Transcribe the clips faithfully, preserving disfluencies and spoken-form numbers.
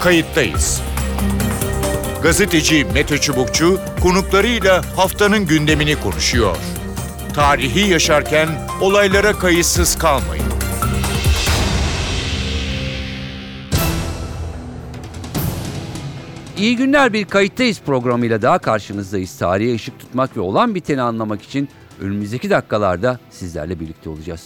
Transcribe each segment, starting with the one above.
Kayıttayız. Gazeteci Mete Çubukçu konuklarıyla haftanın gündemini konuşuyor. Tarihi yaşarken olaylara kayıtsız kalmayın. İyi günler, bir Kayıttayız programıyla daha karşınızdayız. Tarihe ışık tutmak ve olan biteni anlamak için önümüzdeki dakikalarda sizlerle birlikte olacağız.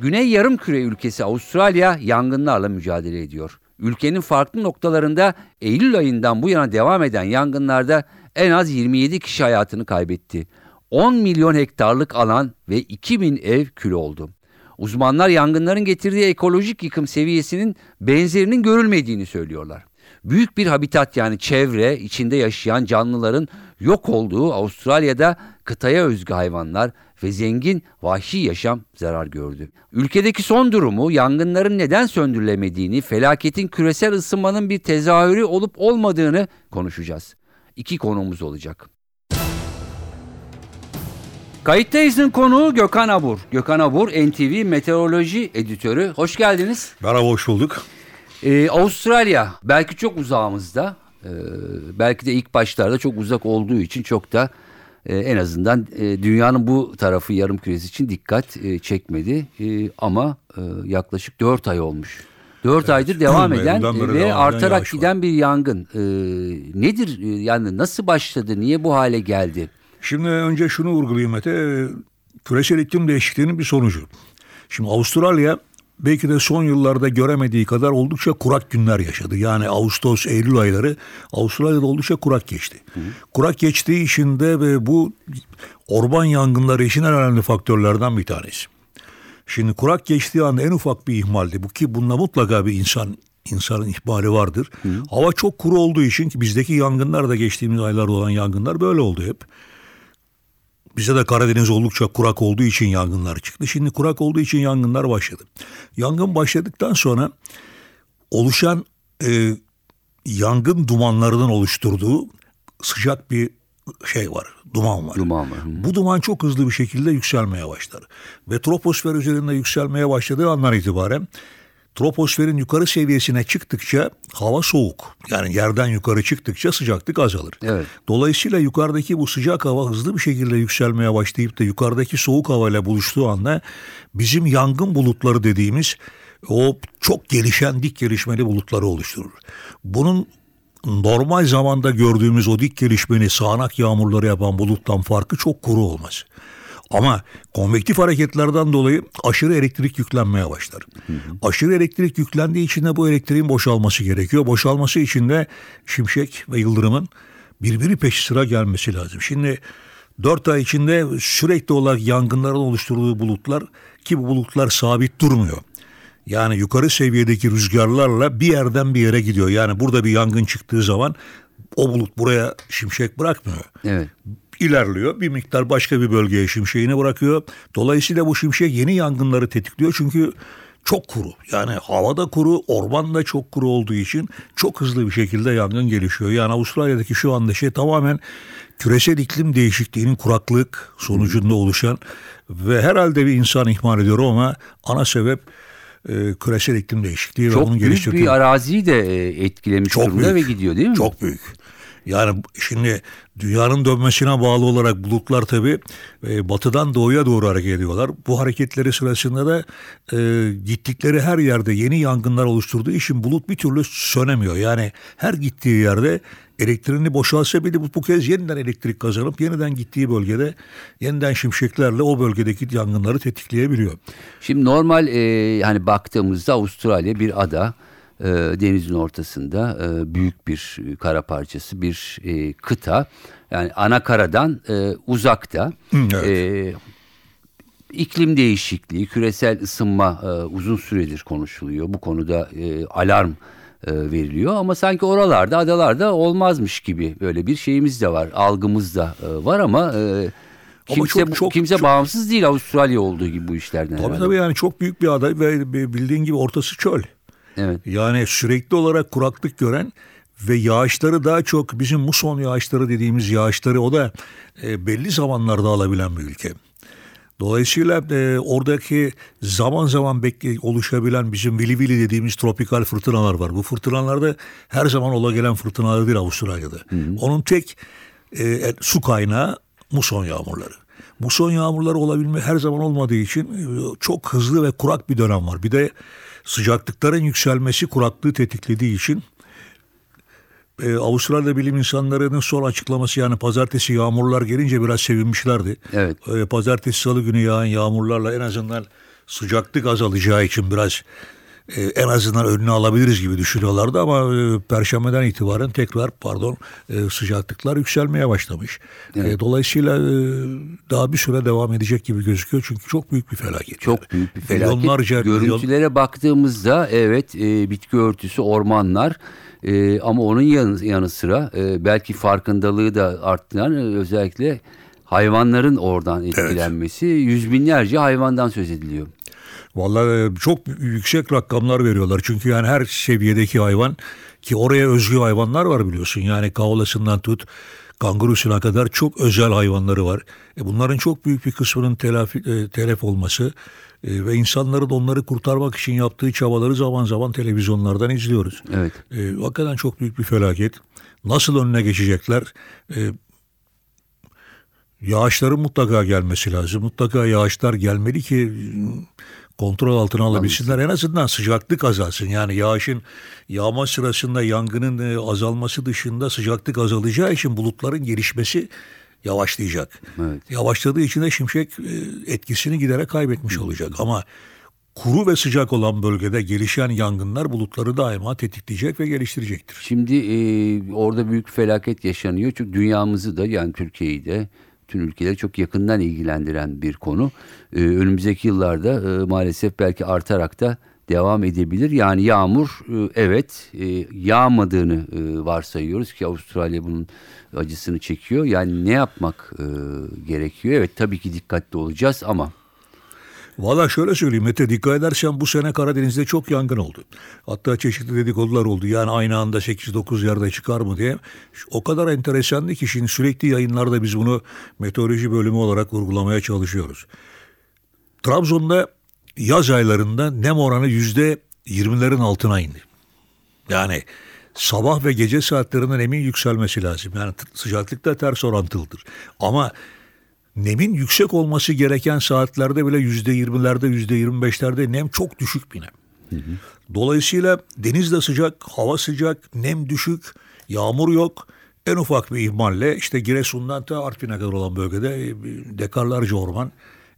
Güney Yarımküre ülkesi Avustralya yangınlarla mücadele ediyor. Ülkenin farklı noktalarında Eylül ayından bu yana devam eden yangınlarda en az yirmi yedi kişi hayatını kaybetti. on milyon hektarlık alan ve iki bin ev kül oldu. Uzmanlar yangınların getirdiği ekolojik yıkım seviyesinin benzerinin görülmediğini söylüyorlar. Büyük bir habitat, yani çevre, içinde yaşayan canlıların yok olduğu Avustralya'da kıtaya özgü hayvanlar ve zengin vahşi yaşam zarar gördü. Ülkedeki son durumu, yangınların neden söndürülemediğini, felaketin küresel ısınmanın bir tezahürü olup olmadığını konuşacağız. İki konuğumuz olacak. Kayıttayız'ın konuğu Gökhan Abur. Gökhan Abur, N T V Meteoroloji Editörü. Hoş geldiniz. Merhaba, hoş bulduk. Ee, Avustralya belki çok uzağımızda, ee, belki de ilk başlarda çok uzak olduğu için çok da e, en azından e, dünyanın bu tarafı, yarım küresi için dikkat e, çekmedi. E, ama e, yaklaşık dört ay olmuş. dört evet. aydır devam eden ve devam artarak giden bir yangın. E, nedir yani, nasıl başladı, niye bu hale geldi? Şimdi önce şunu vurgulayayım Mete, küresel iklim değişikliğinin bir sonucu. Şimdi Avustralya belki de son yıllarda göremediği kadar oldukça kurak günler yaşadı. Yani Ağustos, Eylül ayları Avustralya'da oldukça kurak geçti. Hı. Kurak geçtiği için de ve bu orman yangınları için en önemli faktörlerden bir tanesi. Şimdi kurak geçtiği anda en ufak bir ihmaldi bu, ki bununla mutlaka bir insan insanın ihmali vardır. Hı. Hava çok kuru olduğu için, ki bizdeki yangınlar da geçtiğimiz aylarda olan yangınlar böyle oldu hep. Bize de Karadeniz oldukça kurak olduğu için yangınlar çıktı. Şimdi kurak olduğu için yangınlar başladı. Yangın başladıktan sonra oluşan e, yangın dumanlarının oluşturduğu sıcak bir şey var. Duman var. Duman var. Bu duman çok hızlı bir şekilde yükselmeye başladı. Ve troposfer üzerinde yükselmeye başladığı andan itibaren troposferin yukarı seviyesine çıktıkça hava soğuk. Yani yerden yukarı çıktıkça sıcaklık azalır. Evet. Dolayısıyla yukarıdaki bu sıcak hava hızlı bir şekilde yükselmeye başlayıp da yukarıdaki soğuk havayla buluştuğu anda bizim yangın bulutları dediğimiz o çok gelişen dik gelişmeli bulutları oluşturur. Bunun normal zamanda gördüğümüz o dik gelişmeli sağanak yağmurları yapan buluttan farkı çok kuru olması. Ama konvektif hareketlerden dolayı aşırı elektrik yüklenmeye başlar. Hı hı. Aşırı elektrik yüklendiği için de bu elektriğin boşalması gerekiyor. Boşalması için de şimşek ve yıldırımın birbiri peşi sıra gelmesi lazım. Şimdi dört ay içinde sürekli olarak yangınların oluşturduğu bulutlar, ki bu bulutlar sabit durmuyor. Yani yukarı seviyedeki rüzgarlarla bir yerden bir yere gidiyor. Yani burada bir yangın çıktığı zaman o bulut buraya şimşek bırakmıyor. Evet. İlerliyor, bir miktar başka bir bölgeye şimşeğini bırakıyor. Dolayısıyla bu şimşek yeni yangınları tetikliyor, çünkü çok kuru, yani havada kuru, orman da çok kuru olduğu için çok hızlı bir şekilde yangın gelişiyor. Yani Avustralya'daki şu anda şey tamamen küresel iklim değişikliğinin kuraklık sonucunda oluşan ve herhalde bir insan ihmal ediyor ama ana sebep e, küresel iklim değişikliği çok ve onun geliştirdiği. Çok büyük bir araziyi de etkilemiş durumda ve gidiyor değil mi? Çok büyük. Yani şimdi dünyanın dönmesine bağlı olarak bulutlar tabii e, batıdan doğuya doğru hareket ediyorlar. Bu hareketleri sırasında da e, gittikleri her yerde yeni yangınlar oluşturduğu için bulut bir türlü sönemiyor. Yani her gittiği yerde elektriğini boşalsa bile bu kez yeniden elektrik kazanıp yeniden gittiği bölgede yeniden şimşeklerle o bölgedeki yangınları tetikleyebiliyor. Şimdi normal e, hani baktığımızda Avustralya bir ada. Denizin ortasında büyük bir kara parçası, bir kıta, yani ana karadan uzakta. Evet. E, iklim değişikliği, küresel ısınma uzun süredir konuşuluyor, bu konuda alarm veriliyor ama sanki oralarda, adalarda olmazmış gibi böyle bir şeyimiz de var, algımız da var ama Kimse, çok, çok, kimse çok, bağımsız değil Avustralya olduğu gibi bu işlerden. Tabii tabii, yani çok büyük bir ada ve bildiğin gibi ortası çöl. Evet. Yani sürekli olarak kuraklık gören ve yağışları daha çok bizim muson yağışları dediğimiz yağışları o da e, belli zamanlarda alabilen bir ülke. Dolayısıyla e, oradaki zaman zaman bekle, oluşabilen bizim vili vili dediğimiz tropikal fırtınalar var. Bu fırtınalarda her zaman ola gelen fırtınalar değil Avustralya'da. Hı hı. Onun tek e, su kaynağı muson yağmurları. Muson yağmurları olabilme her zaman olmadığı için çok hızlı ve kurak bir dönem var. Bir de sıcaklıkların yükselmesi kuraklığı tetiklediği için e, Avustralya bilim insanlarının son açıklaması, yani pazartesi yağmurlar gelince biraz sevinmişlerdi. Evet. E, pazartesi salı günü yağan yağmurlarla en azından sıcaklık azalacağı için biraz e, en azından önünü alabiliriz gibi düşünüyorlardı ama e, perşembeden itibaren tekrar pardon e, sıcaklıklar yükselmeye başlamış. Evet. E, dolayısıyla e, daha bir süre devam edecek gibi gözüküyor çünkü çok büyük bir felaket. Çok yani. büyük bir felaket. Milyonlarca, Görüntülere milyon... baktığımızda evet e, bitki örtüsü, ormanlar. Ee, ama onun yanı, yanı sıra e, belki farkındalığı da arttıran e, özellikle hayvanların oradan etkilenmesi. Evet. Yüz binlerce hayvandan söz ediliyor. Vallahi çok yüksek rakamlar veriyorlar. Çünkü yani her seviyedeki hayvan, ki oraya özgü hayvanlar var biliyorsun. Yani kaolasından tut kangurusuna kadar çok özel hayvanları var. E bunların çok büyük bir kısmının telafi, e, telef olması e, ve insanların onları kurtarmak için yaptığı çabaları zaman zaman televizyonlardan izliyoruz. Evet. E, hakikaten çok büyük bir felaket. Nasıl önüne geçecekler? E, yağışların mutlaka gelmesi lazım. Mutlaka yağışlar gelmeli ki kontrol altına alabilsinler. En azından sıcaklık azalsın. Yani yağışın, yağma sırasında yangının azalması dışında sıcaklık azalacağı için bulutların gelişmesi yavaşlayacak. Evet. Yavaşladığı için de şimşek etkisini giderek kaybetmiş olacak. Ama kuru ve sıcak olan bölgede gelişen yangınlar bulutları daima tetikleyecek ve geliştirecektir. Şimdi e, orada büyük felaket yaşanıyor. Çünkü dünyamızı da, yani Türkiye'yi de, bütün ülkeleri çok yakından ilgilendiren bir konu. Ee, önümüzdeki yıllarda e, maalesef belki artarak da devam edebilir. Yani yağmur e, evet e, yağmadığını e, varsayıyoruz ki Avustralya bunun acısını çekiyor. Yani ne yapmak e, gerekiyor? Evet, tabii ki dikkatli olacağız ama... Valla şöyle söyleyeyim Mete, dikkat edersen bu sene Karadeniz'de çok yangın oldu. Hatta çeşitli dedikodular oldu. Yani aynı anda sekiz dokuz yerde çıkar mı diye. O kadar enteresandı ki şimdi sürekli yayınlarda biz bunu meteoroloji bölümü olarak vurgulamaya çalışıyoruz. Trabzon'da yaz aylarında nem oranı yüzde yirmilerin altına indi. Yani sabah ve gece saatlerinde nemin yükselmesi lazım. Yani sıcaklıkta ters orantılıdır. Ama nemin yüksek olması gereken saatlerde bile yüzde yirmilerde, yüzde yirmi beşlerde nem çok düşük bir nem. Hı hı. Dolayısıyla deniz de sıcak, hava sıcak, nem düşük, yağmur yok. En ufak bir ihmalle işte Giresun'dan ta Artvin'e kadar olan bölgede dekarlarca orman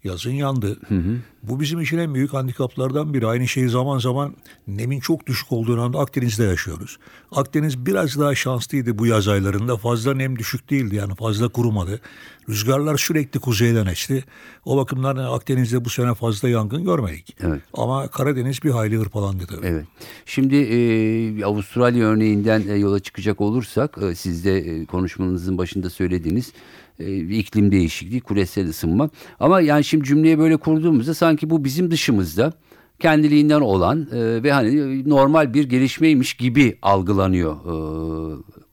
yazın yandı. Hı hı. Bu bizim için en büyük handikaplardan biri. Aynı şeyi zaman zaman nemin çok düşük olduğu anda Akdeniz'de yaşıyoruz. Akdeniz biraz daha şanslıydı bu yaz aylarında. Fazla nem düşük değildi, yani fazla kurumadı. Rüzgarlar sürekli kuzeyden esti. O bakımdan Akdeniz'de bu sene fazla yangın görmedik. Evet. Ama Karadeniz bir hayli hırpalandı tabii. Evet. Şimdi e, Avustralya örneğinden e, yola çıkacak olursak e, siz de e, konuşmanızın başında söylediğiniz e, iklim değişikliği, küresel ısınma. Ama yani şimdi cümleyi böyle kurduğumuzda sanki bu bizim dışımızda kendiliğinden olan e, ve hani normal bir gelişmeymiş gibi algılanıyor e,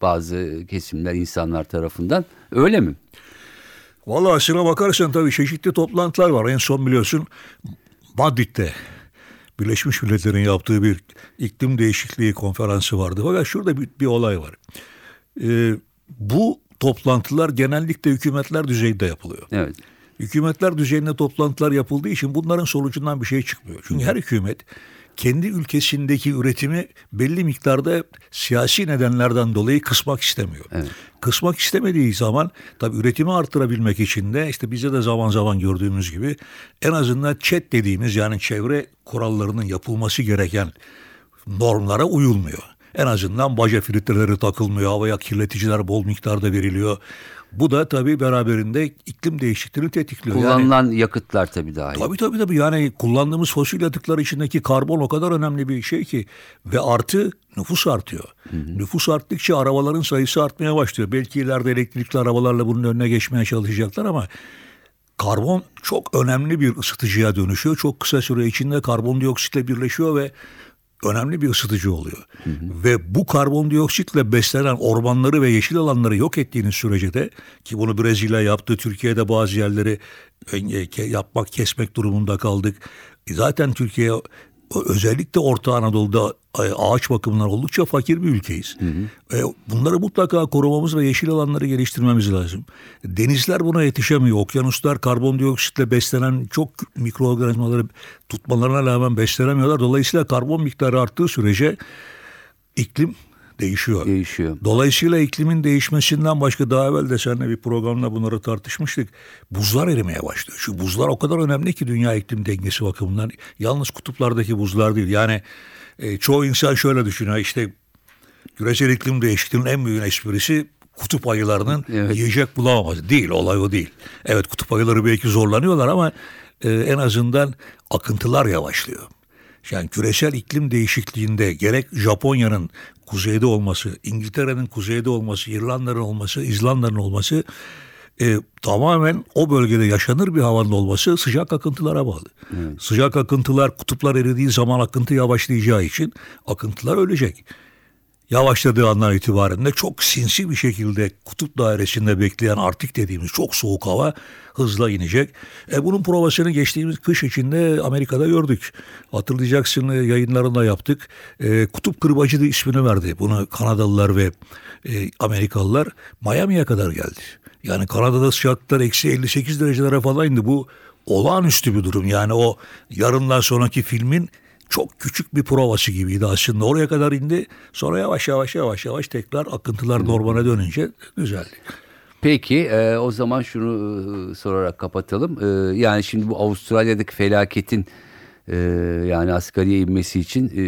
bazı kesimler, insanlar tarafından. Öyle mi? Vallahi aslına bakarsan tabii çeşitli toplantılar var. En son biliyorsun Madrid'de Birleşmiş Milletler'in yaptığı bir iklim değişikliği konferansı vardı. Fakat şurada bir, bir olay var. E, bu toplantılar genellikle hükümetler düzeyinde yapılıyor. Evet. Hükümetler düzeyinde toplantılar yapıldığı için bunların sonucundan bir şey çıkmıyor. Çünkü her hükümet kendi ülkesindeki üretimi belli miktarda siyasi nedenlerden dolayı kısmak istemiyor. Evet. Kısmak istemediği zaman tabii üretimi arttırabilmek için de işte bize de zaman zaman gördüğümüz gibi en azından ÇED dediğimiz, yani çevre kurallarının yapılması gereken normlara uyulmuyor. En azından baca filtreleri takılmıyor, havaya kirleticiler bol miktarda veriliyor. Bu da tabii beraberinde iklim değişikliğini tetikliyor. Kullanılan yani, yakıtlar tabii dahil. Tabii tabii tabii yani kullandığımız fosil yakıtlar içindeki karbon o kadar önemli bir şey ki. Ve artı nüfus artıyor. Hı hı. Nüfus arttıkça arabaların sayısı artmaya başlıyor. Belki ileride elektrikli arabalarla bunun önüne geçmeye çalışacaklar ama karbon çok önemli bir ısıtıcıya dönüşüyor. Çok kısa süre içinde karbondioksitle birleşiyor ve önemli bir ısıtıcı oluyor. Hı hı. Ve bu karbondioksitle beslenen ormanları ve yeşil alanları yok ettiğiniz sürece de, ki bunu Brezilya yaptı, Türkiye'de bazı yerleri yapmak, kesmek durumunda kaldık. Zaten Türkiye, özellikle Orta Anadolu'da ağaç bakımından oldukça fakir bir ülkeyiz. Hı hı. Bunları mutlaka korumamız ve yeşil alanları geliştirmemiz lazım. Denizler buna yetişemiyor. Okyanuslar karbondioksitle beslenen çok mikroorganizmaları tutmalarına rağmen beslenemiyorlar. Dolayısıyla karbon miktarı arttığı sürece iklim değişiyor. Değişiyor. Dolayısıyla iklimin değişmesinden başka, daha evvel de seninle bir programla bunları tartışmıştık. Buzlar erimeye başlıyor. Şu buzlar o kadar önemli ki dünya iklim dengesi bakımından. Yalnız kutuplardaki buzlar değil. Yani e, çoğu insan şöyle düşünüyor. İşte küresel iklim değişikliğinin en büyük esprisi kutup ayılarının evet. yiyecek bulamaması. Değil, olay o değil. Evet, kutup ayıları belki zorlanıyorlar ama e, en azından akıntılar yavaşlıyor. Yani küresel iklim değişikliğinde gerek Japonya'nın kuzeyde olması, İngiltere'nin kuzeyde olması, İrlanda'nın olması, İzlanda'nın olması e, tamamen o bölgede yaşanır bir havanın olması sıcak akıntılara bağlı. Evet. Sıcak akıntılar, kutuplar eridiği zaman akıntı yavaşlayacağı için akıntılar ölecek. Yavaşladığı andan itibaren de çok sinsi bir şekilde kutup dairesinde bekleyen Arktik dediğimiz çok soğuk hava hızla inecek. E bunun provasını geçtiğimiz kış içinde Amerika'da gördük. Hatırlayacaksın, yayınlarında yaptık. E, Kutup Kırbacı da ismini verdi. Bunu Kanadalılar ve e, Amerikalılar Miami'ye kadar geldi. Yani Kanada'da sıcaklıklar eksi elli sekiz derecelere falan indi. Bu olağanüstü bir durum. Yani o yarından sonraki filmin çok küçük bir provası gibiydi aslında. Oraya kadar indi. Sonra yavaş yavaş yavaş yavaş tekrar akıntılar normale dönünce düzeldi. Peki e, o zaman şunu sorarak kapatalım. E, yani şimdi bu Avustralya'daki felaketin e, yani asgariye inmesi için e,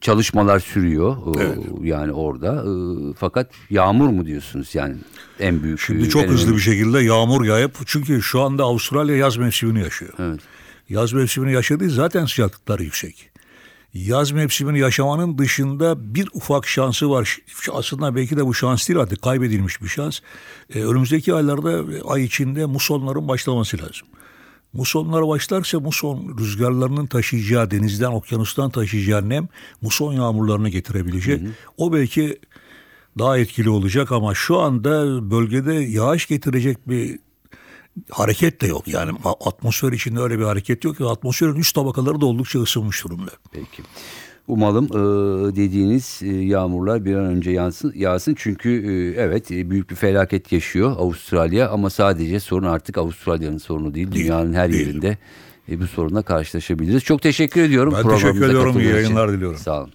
çalışmalar sürüyor. Evet. E, yani orada. E, fakat yağmur mu diyorsunuz yani en büyük? Şimdi çok önemli. Hızlı bir şekilde yağmur yağıp, çünkü şu anda Avustralya yaz mevsimini yaşıyor. Evet. Yaz mevsimini yaşadığı zaten sıcaklıkları yüksek. Yaz mevsimini yaşamanın dışında bir ufak şansı var. Aslında belki de bu şans değil, artık kaybedilmiş bir şans. Ee, önümüzdeki aylarda, ay içinde musonların başlaması lazım. Musonlar başlarsa muson rüzgarlarının taşıyacağı, denizden, okyanustan taşıyacağı nem muson yağmurlarını getirebilecek. Hı hı. O belki daha etkili olacak ama şu anda bölgede yağış getirecek bir hareket de yok. Yani atmosfer içinde öyle bir hareket yok ki, atmosferin üst tabakaları da oldukça ısınmış durumda. Peki. Umalım e, dediğiniz e, yağmurlar bir an önce yansın, yağsın. Çünkü e, evet e, büyük bir felaket yaşıyor Avustralya ama sadece sorun artık Avustralya'nın sorunu değil. değil Dünyanın her değil. yerinde e, bu sorunla karşılaşabiliriz. Çok teşekkür ediyorum. Ben teşekkür ediyorum. İyi yayınlar için diliyorum. Sağ olun.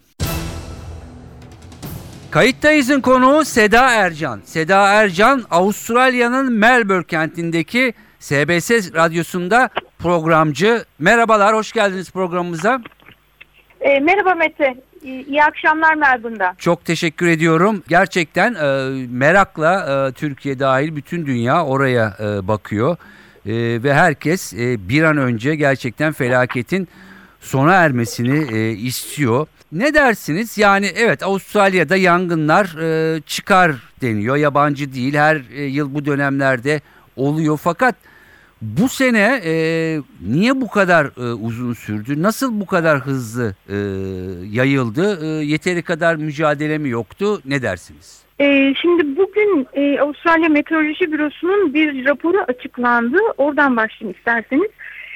Kayıttayız'ın konuğu Seda Ercan. Seda Ercan, Avustralya'nın Melbourne kentindeki S B S radyosunda programcı. Merhabalar, hoş geldiniz programımıza. E, merhaba Mete, iyi akşamlar Melbourne'da. Çok teşekkür ediyorum. Gerçekten e, merakla e, Türkiye dahil bütün dünya oraya e, bakıyor. E, ve herkes e, bir an önce gerçekten felaketin sona ermesini e, istiyor. Ne dersiniz? Yani evet, Avustralya'da yangınlar e, çıkar deniyor. Yabancı değil. Her e, yıl bu dönemlerde oluyor. Fakat bu sene e, niye bu kadar e, uzun sürdü? Nasıl bu kadar hızlı e, yayıldı? E, yeteri kadar mücadele mi yoktu? Ne dersiniz? E, şimdi bugün e, Avustralya Meteoroloji Bürosu'nun bir raporu açıklandı. Oradan başlayayım isterseniz.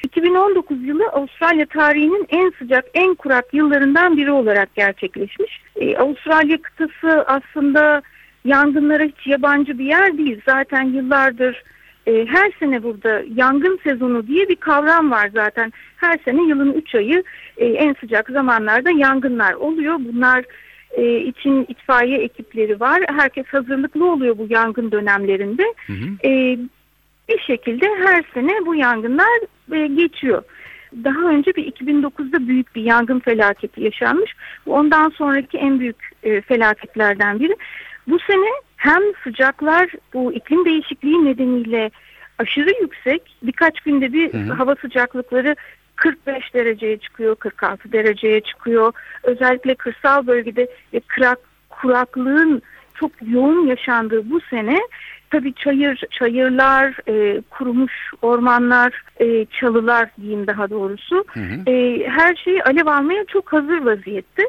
iki bin on dokuz yılı Avustralya tarihinin en sıcak, en kurak yıllarından biri olarak gerçekleşmiş. Ee, Avustralya kıtası aslında yangınlara hiç yabancı bir yer değil. Zaten yıllardır e, her sene burada yangın sezonu diye bir kavram var zaten. Her sene yılın üç ayı e, en sıcak zamanlarda yangınlar oluyor. Bunlar e, için itfaiye ekipleri var. Herkes hazırlıklı oluyor bu yangın dönemlerinde. Hı hı. E, Bir şekilde her sene bu yangınlar e, geçiyor. Daha önce bir iki bin dokuzda büyük bir yangın felaketi yaşanmış. Ondan sonraki en büyük e, felaketlerden biri. Bu sene hem sıcaklar bu iklim değişikliği nedeniyle aşırı yüksek. Birkaç günde bir, hı-hı, hava sıcaklıkları kırk beş dereceye çıkıyor, kırk altı dereceye çıkıyor. Özellikle kırsal bölgede e, kurak, kuraklığın çok yoğun yaşandığı bu sene Tabii çayır, çayırlar, e, kurumuş ormanlar, e, çalılar diyeyim daha doğrusu. Hı hı. E, her şeyi alev almaya çok hazır vaziyette.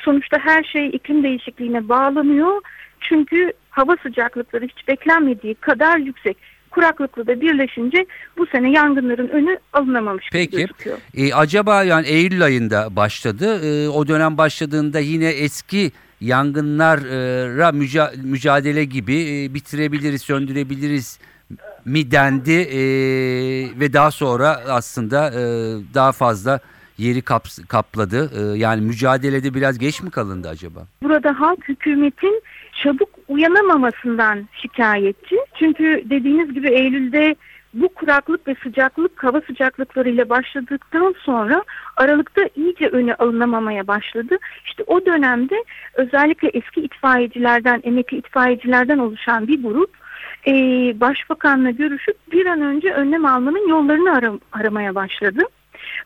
Sonuçta her şey iklim değişikliğine bağlanıyor. Çünkü hava sıcaklıkları hiç beklenmediği kadar yüksek. Kuraklıkla da birleşince bu sene yangınların önü alınamamış gibi gözüküyor. Peki, e, acaba yani Eylül ayında başladı. E, o dönem başladığında yine eski yangınlara müca- mücadele gibi e, bitirebiliriz, söndürebiliriz mi dendi e, ve daha sonra aslında e, daha fazla yeri kaps- kapladı. E, yani mücadelede biraz geç mi kalındı acaba? Burada halk hükümetin çabuk uyanamamasından şikayetçi. Çünkü dediğiniz gibi Eylül'de bu kuraklık ve sıcaklık hava sıcaklıklarıyla başladıktan sonra Aralık'ta iyice öne alınamamaya başladı. İşte o dönemde özellikle eski itfaiyecilerden, emekli itfaiyecilerden oluşan bir grup e, başbakanla görüşüp bir an önce önlem almanın yollarını aram- aramaya başladı.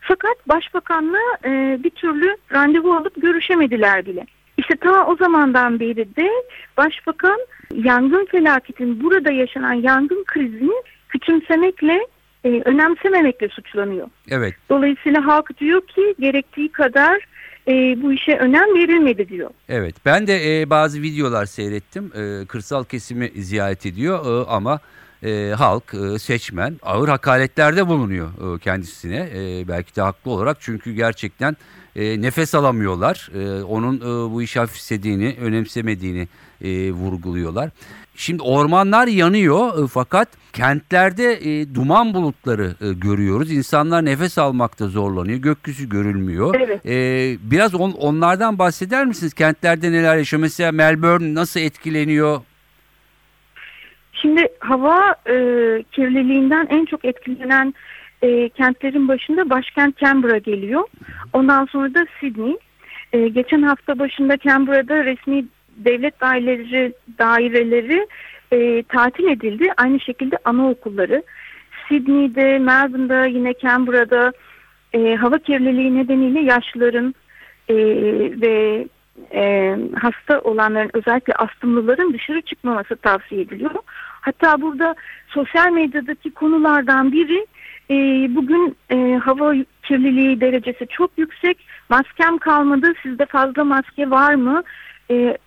Fakat başbakanla e, bir türlü randevu alıp görüşemediler bile. İşte ta o zamandan beri de başbakan yangın felaketinin, burada yaşanan yangın krizini küçümsemekle, e, önemsememekle suçlanıyor. Evet. Dolayısıyla halk diyor ki gerektiği kadar e, bu işe önem verilmedi diyor. Evet, ben de e, bazı videolar seyrettim. E, kırsal kesimi ziyaret ediyor e, ama e, halk, e, seçmen ağır hakaretlerde bulunuyor e, kendisine. E, belki de haklı olarak, çünkü gerçekten E, nefes alamıyorlar. E, onun e, bu işi hafiflediğini, önemsemediğini e, vurguluyorlar. Şimdi ormanlar yanıyor e, fakat kentlerde e, duman bulutları e, görüyoruz. İnsanlar nefes almakta zorlanıyor. Gökyüzü görülmüyor. Evet. E, biraz on, onlardan bahseder misiniz? Kentlerde neler yaşıyor? Mesela Melbourne nasıl etkileniyor? Şimdi hava e, kirliliğinden en çok etkilenen E, kentlerin başında başkent Canberra geliyor. Ondan sonra da Sydney. E, geçen hafta başında Canberra'da resmi devlet daireleri, daireleri e, tatil edildi. Aynı şekilde anaokulları. Sydney'de, Melbourne'da, yine Canberra'da e, hava kirliliği nedeniyle yaşlıların e, ve e, hasta olanların, özellikle astımlıların dışarı çıkmaması tavsiye ediliyor. Hatta burada sosyal medyadaki konulardan biri, bugün e, hava kirliliği derecesi çok yüksek, maskem kalmadı, sizde fazla maske var mı? E,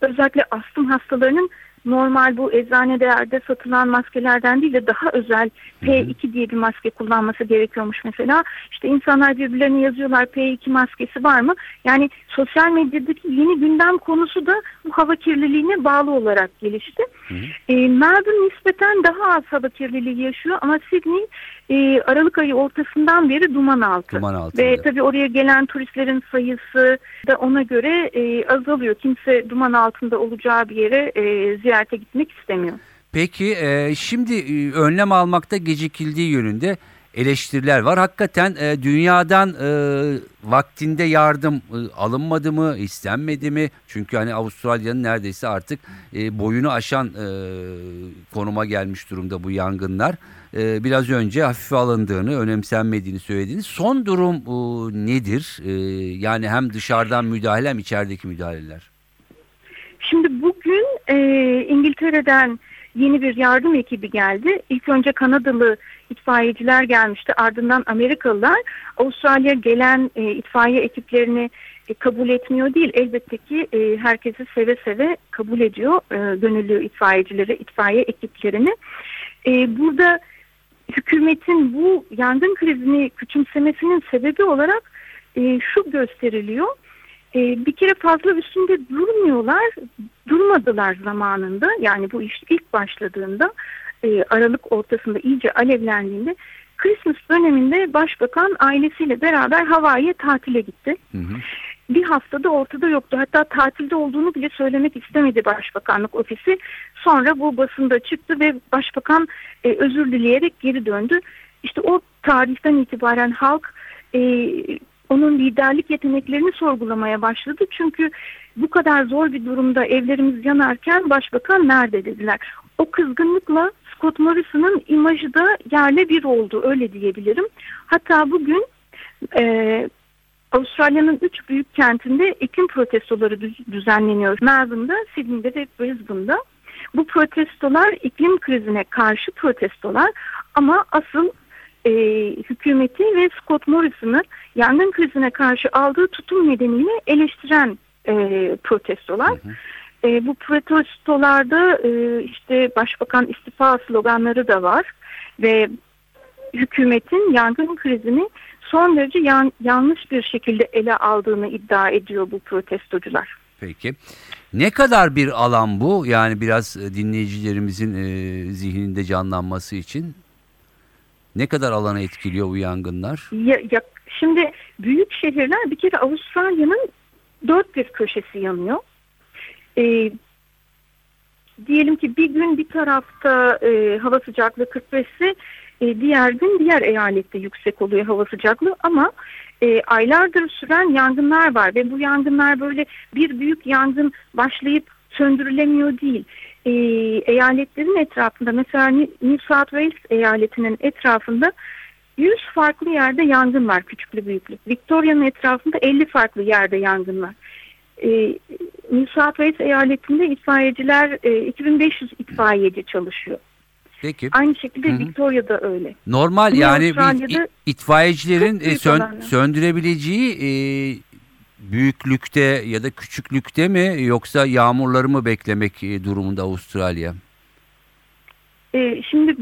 özellikle astım hastalarının normal bu eczanelerde satılan maskelerden değil de daha özel P iki diye bir maske kullanması gerekiyormuş mesela. İşte insanlar birbirlerine yazıyorlar, P iki maskesi var mı? Yani sosyal medyadaki yeni gündem konusu da bu hava kirliliğine bağlı olarak gelişti. E, Melbourne nispeten daha az hava kirliliği yaşıyor ama Sydney e, Aralık ayı ortasından beri duman altı. Duman altı. Ve tabii oraya gelen turistlerin sayısı da ona göre e, azalıyor. Kimse duman altında olacağı bir yere e, ziyarete gitmek istemiyor. Peki e, şimdi e, önlem almakta gecikildiği yönünde eleştiriler var. Hakikaten e, dünyadan e, vaktinde yardım e, alınmadı mı, istenmedi mi? Çünkü hani Avustralya'nın neredeyse artık e, boyunu aşan e, konuma gelmiş durumda bu yangınlar. E, biraz önce hafife alındığını, önemsenmediğini söylediniz. Son durum e, nedir? E, yani hem dışarıdan müdahale hem içerideki müdahaleler. Şimdi bugün e, İngiltere'den yeni bir yardım ekibi geldi. İlk önce Kanadalı itfaiyeciler gelmişti. Ardından Amerikalılar. Avustralya gelen e, itfaiye ekiplerini e, kabul etmiyor değil. Elbette ki e, herkesi seve seve kabul ediyor. E, gönüllü itfaiyecileri, itfaiye ekiplerini. E, burada hükümetin bu yangın krizini küçümsemesinin sebebi olarak e, şu gösteriliyor. Ee, bir kere fazla üstünde durmuyorlar, durmadılar zamanında. Yani bu iş ilk başladığında, e, Aralık ortasında iyice alevlendiğinde, Christmas döneminde başbakan ailesiyle beraber Hawaii'ye tatile gitti. Hı hı. Bir haftada ortada yoktu. Hatta tatilde olduğunu bile söylemek istemedi başbakanlık ofisi. Sonra bu basında çıktı ve başbakan e, özür dileyerek geri döndü. İşte o tarihten itibaren halk E, onun liderlik yeteneklerini sorgulamaya başladı. Çünkü bu kadar zor bir durumda evlerimiz yanarken başbakan nerede dediler. O kızgınlıkla Scott Morrison'ın imajı da yerle bir oldu, öyle diyebilirim. Hatta bugün e, Avustralya'nın üç büyük kentinde iklim protestoları düzenleniyor. Melbourne'da, Sydney'de ve Brisbane'da. Bu protestolar iklim krizine karşı protestolar ama asıl e, hükümeti ve Scott Morrison'ın yangın krizine karşı aldığı tutum nedeniyle eleştiren e, protestolar. Hı hı. E, bu protestolarda e, işte başbakan istifa sloganları da var ve hükümetin yangın krizini son derece yan, yanlış bir şekilde ele aldığını iddia ediyor bu protestocular. Peki. Ne kadar bir alan bu? Yani biraz dinleyicilerimizin e, zihninde canlanması için ne kadar alana etkiliyor bu yangınlar? Ya, ya, şimdi büyük şehirler bir kere Avustralya'nın dört bir köşesi yanıyor. E, diyelim ki bir gün bir tarafta e, hava sıcaklığı kırk beşi e, diğer gün diğer eyalette yüksek oluyor hava sıcaklığı ama e, aylardır süren yangınlar var ve bu yangınlar böyle bir büyük yangın başlayıp söndürülemiyor değil. E, eyaletlerin etrafında mesela New South Wales eyaletinin etrafında yüz farklı yerde yangın var küçüklü büyüklü. Victoria'nın etrafında elli farklı yerde yangın var. E, New South Wales eyaletinde itfaiyeciler e, iki bin beş yüz itfaiyeci çalışıyor. Peki. Aynı şekilde Hı-hı. Victoria'da öyle. Normal New yani it, itfaiyecilerin e, sön, söndürebileceği e, büyüklükte ya da küçüklükte mi yoksa yağmurları mı beklemek e, durumunda Avustralya? E, şimdi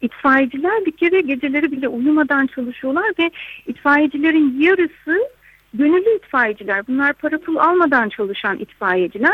itfaiyeciler bir kere geceleri bile uyumadan çalışıyorlar ve itfaiyecilerin yarısı gönüllü itfaiyeciler. Bunlar para pul almadan çalışan itfaiyeciler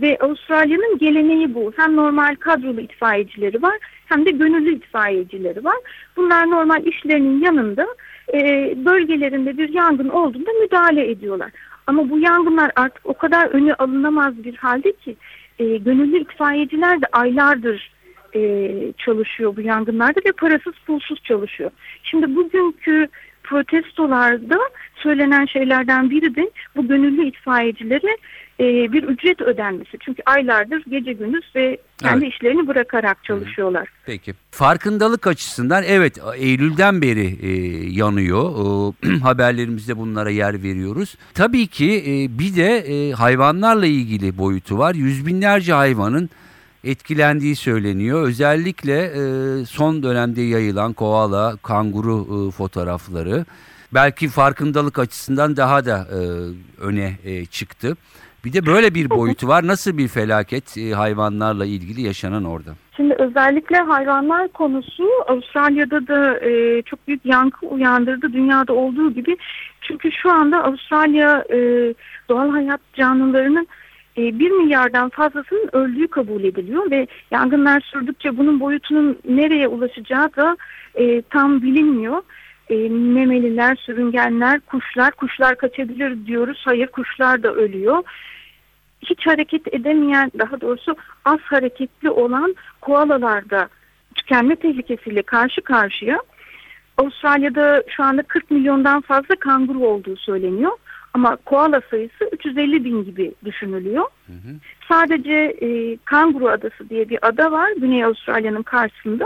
ve Avustralya'nın geleneği bu. Hem normal kadrolu itfaiyecileri var hem de gönüllü itfaiyecileri var. Bunlar normal işlerinin yanında e, bölgelerinde bir yangın olduğunda müdahale ediyorlar. Ama bu yangınlar artık o kadar önü alınamaz bir halde ki e, gönüllü itfaiyeciler de aylardır e, çalışıyor bu yangınlarda ve parasız pulsuz çalışıyor. Şimdi bugünkü protestolarda söylenen şeylerden biri de bu gönüllü itfaiyecilere e, bir ücret ödenmesi. Çünkü aylardır gece gündüz ve kendi evet. işlerini bırakarak çalışıyorlar. Peki. Farkındalık açısından evet Eylül'den beri e, yanıyor. E, haberlerimizde bunlara yer veriyoruz. Tabii ki e, bir de e, hayvanlarla ilgili boyutu var. Yüz binlerce hayvanın etkilendiği söyleniyor. Özellikle e, son dönemde yayılan koala, kanguru e, fotoğrafları belki farkındalık açısından daha da e, öne e, çıktı. Bir de böyle bir boyutu var. Nasıl bir felaket e, hayvanlarla ilgili yaşanan orada? Şimdi özellikle hayvanlar konusu Avustralya'da da e, çok büyük yankı uyandırdı dünyada olduğu gibi. Çünkü şu anda Avustralya e, doğal hayat canlılarının bir milyardan fazlasının öldüğü kabul ediliyor ve yangınlar sürdükçe bunun boyutunun nereye ulaşacağı da e, tam bilinmiyor. E, memeliler, sürüngenler, kuşlar, kuşlar kaçabilir diyoruz. Hayır, kuşlar da ölüyor. Hiç hareket edemeyen, daha doğrusu az hareketli olan koalalarda tükenme tehlikesiyle karşı karşıya. Avustralya'da şu anda kırk milyondan fazla kanguru olduğu söyleniyor. Ama koala sayısı üç yüz elli bin gibi düşünülüyor. Hı hı. Sadece e, Kanguru Adası diye bir ada var Güney Avustralya'nın karşısında.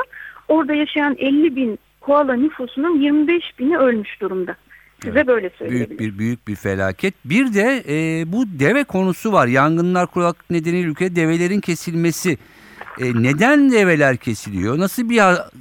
Orada yaşayan elli bin koala nüfusunun yirmi beş bini ölmüş durumda. Size evet, böyle söyleyebilirim. Büyük bir, büyük bir felaket. Bir de e, bu deve konusu var. Yangınlar kuraklık nedeniyle ülkede develerin kesilmesi. E, neden develer kesiliyor? Nasıl bir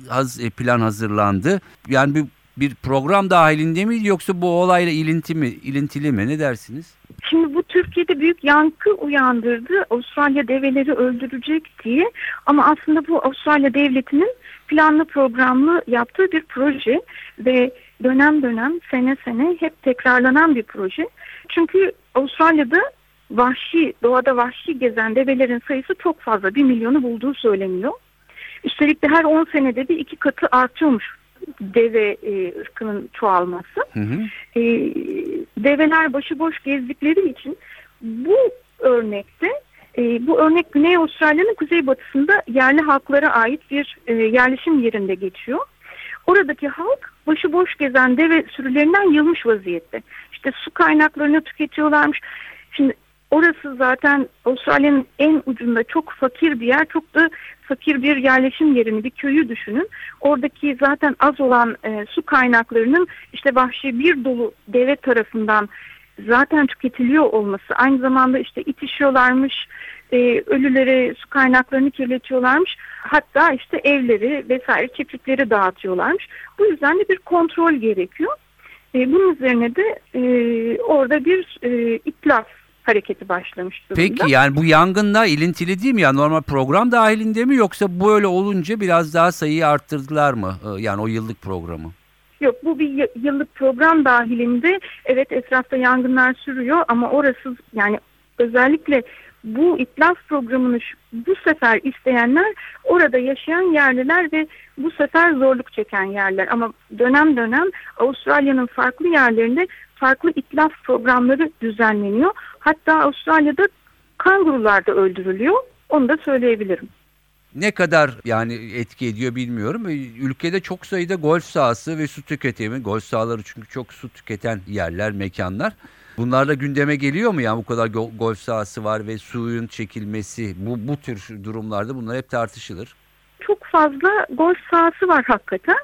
haz, plan hazırlandı? Yani bir... Bir program dahilinde mi yoksa bu olayla ilinti mi, ilintili mi? Ne dersiniz? Şimdi bu Türkiye'de büyük yankı uyandırdı. Avustralya develeri öldürecek diye. Ama aslında bu Avustralya devletinin planlı programlı yaptığı bir proje. Ve dönem dönem, sene sene hep tekrarlanan bir proje. Çünkü Avustralya'da vahşi, doğada vahşi gezen develerin sayısı çok fazla. Bir milyonu bulduğu söyleniyor. Üstelik de her on senede bir iki katı artıyormuş. Deve e, ırkının çoğalması. Hı hı. E, develer başıboş gezdikleri için bu örnekte e, bu örnek Güney Avustralya'nın kuzeybatısında yerli halklara ait bir e, yerleşim yerinde geçiyor. Oradaki halk başıboş gezen deve sürülerinden yılmış vaziyette. İşte su kaynaklarını tüketiyorlarmış. Şimdi orası zaten Avustralya'nın en ucunda çok fakir bir yer. Çok da fakir bir yerleşim yerini, bir köyü düşünün. Oradaki zaten az olan e, su kaynaklarının işte vahşi bir dolu deve tarafından zaten tüketiliyor olması, aynı zamanda işte itişiyorlarmış, e, ölülere su kaynaklarını kirletiyorlarmış, hatta işte evleri vesaire çiftlikleri dağıtıyorlarmış. Bu yüzden de bir kontrol gerekiyor. E, bunun üzerine de e, orada bir e, itlaf hareketi başlamış durumda. Peki yani bu yangınla ilintili değil mi? Yani normal program dahilinde mi, yoksa böyle olunca biraz daha sayıyı arttırdılar mı? Yani o yıllık programı. Yok, bu bir yıllık program dahilinde. Evet, etrafta yangınlar sürüyor ama orası, yani özellikle bu itlaf programını bu sefer isteyenler orada yaşayan yerliler ve bu sefer zorluk çeken yerler. Ama dönem dönem Avustralya'nın farklı yerlerinde farklı itlaf programları düzenleniyor. Hatta Avustralya'da kangurular da öldürülüyor. Onu da söyleyebilirim. Ne kadar yani etki ediyor bilmiyorum. Ülkede çok sayıda golf sahası ve su tüketimi, golf sahaları çünkü çok su tüketen yerler, mekanlar. Bunlar da gündeme geliyor mu ya? Bu kadar golf sahası var ve suyun çekilmesi, bu bu tür durumlarda bunlar hep tartışılır. Çok fazla golf sahası var hakikaten.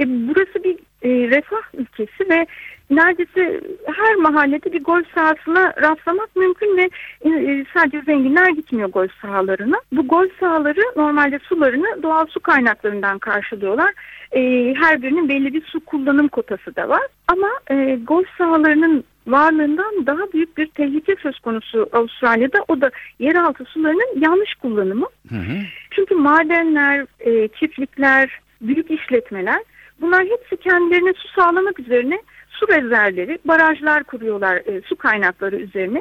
E, burası bir e, refah ülkesi ve neredeyse her mahallede bir golf sahasına rastlamak mümkün ve e, sadece zenginler gitmiyor golf sahalarına. Bu golf sahaları normalde sularını doğal su kaynaklarından karşılıyorlar. E, her birinin belli bir su kullanım kotası da var. Ama e, golf sahalarının varlığından daha büyük bir tehlike söz konusu Avustralya'da. O da yeraltı sularının yanlış kullanımı. Hı hı. Çünkü madenler, e, çiftlikler, büyük işletmeler, bunlar hepsi kendilerine su sağlamak üzerine su rezervleri, barajlar kuruyorlar e, su kaynakları üzerine,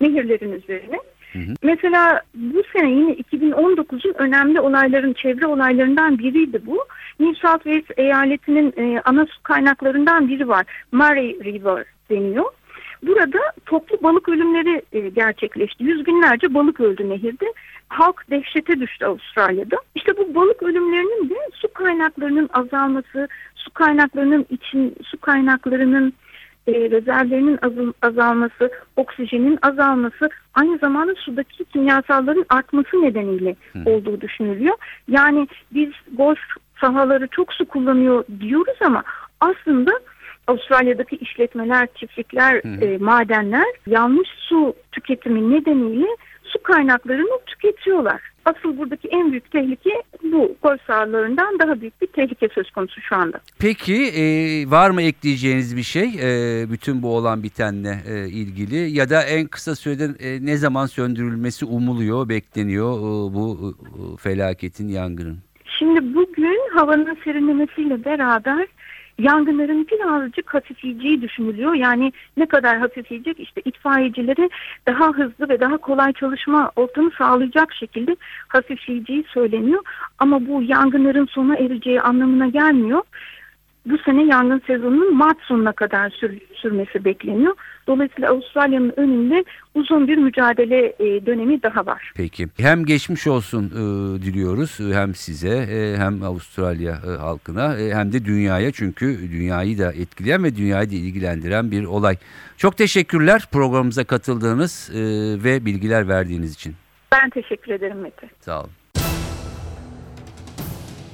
nehirlerin üzerine. Hı hı. Mesela bu sene yine iki bin on dokuzun önemli olayların, çevre olaylarından biriydi bu. New South Wales eyaletinin e, ana su kaynaklarından biri var. Murray River deniyor. Burada toplu balık ölümleri e, gerçekleşti. Yüz binlerce balık öldü nehirde. Halk dehşete düştü Avustralya'da. İşte bu balık ölümlerinin de su kaynaklarının azalması, su kaynaklarının için su kaynaklarının e, rezervlerinin azalması, oksijenin azalması, aynı zamanda sudaki kimyasalların artması nedeniyle hmm. olduğu düşünülüyor. Yani biz golf sahaları çok su kullanıyor diyoruz ama aslında Avustralya'daki işletmeler, çiftlikler, hmm. e, madenler yanlış su tüketimi nedeniyle su kaynaklarını tüketiyorlar. Asıl buradaki en büyük tehlike bu. Golf sahalarından daha büyük bir tehlike söz konusu şu anda. Peki e, var mı ekleyeceğiniz bir şey e, bütün bu olan bitenle e, ilgili, ya da en kısa sürede e, ne zaman söndürülmesi umuluyor, bekleniyor e, bu e, felaketin, yangının? Şimdi bugün havanın serinlemesiyle beraber yangınların birazcık hafifleyeceği düşünülüyor. Yani ne kadar hafifleyecek? İşte itfaiyecilere daha hızlı ve daha kolay çalışma ortamı sağlayacak şekilde hafifleyeceği söyleniyor. Ama bu yangınların sona ereceği anlamına gelmiyor. Bu sene yangın sezonunun Mart sonuna kadar sür, sürmesi bekleniyor. Dolayısıyla Avustralya'nın önünde uzun bir mücadele e, dönemi daha var. Peki. Hem geçmiş olsun e, diliyoruz hem size e, hem Avustralya e, halkına e, hem de dünyaya, çünkü dünyayı da etkileyen ve dünyayı da ilgilendiren bir olay. Çok teşekkürler programımıza katıldığınız e, ve bilgiler verdiğiniz için. Ben teşekkür ederim Mete. Sağ olun.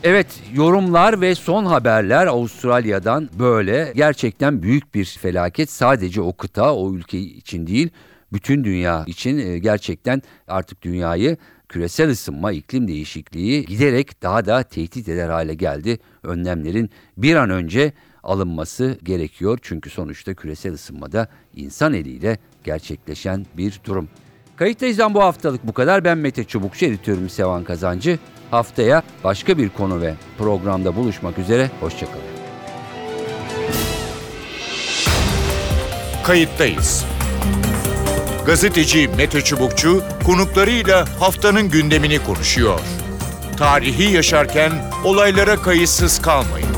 Evet, yorumlar ve son haberler Avustralya'dan böyle. Gerçekten büyük bir felaket, sadece o kıta, o ülke için değil, bütün dünya için. Gerçekten artık dünyayı küresel ısınma, iklim değişikliği giderek daha da tehdit eder hale geldi. Önlemlerin bir an önce alınması gerekiyor çünkü sonuçta küresel ısınmada insan eliyle gerçekleşen bir durum. Kayıttayız'dan bu haftalık bu kadar. Ben Mete Çubukçu, editörüm Sevan Kazancı. Haftaya başka bir konu ve programda buluşmak üzere. Hoşçakalın. Kayıttayız. Gazeteci Mete Çubukçu konuklarıyla haftanın gündemini konuşuyor. Tarihi yaşarken olaylara kayıtsız kalmayın.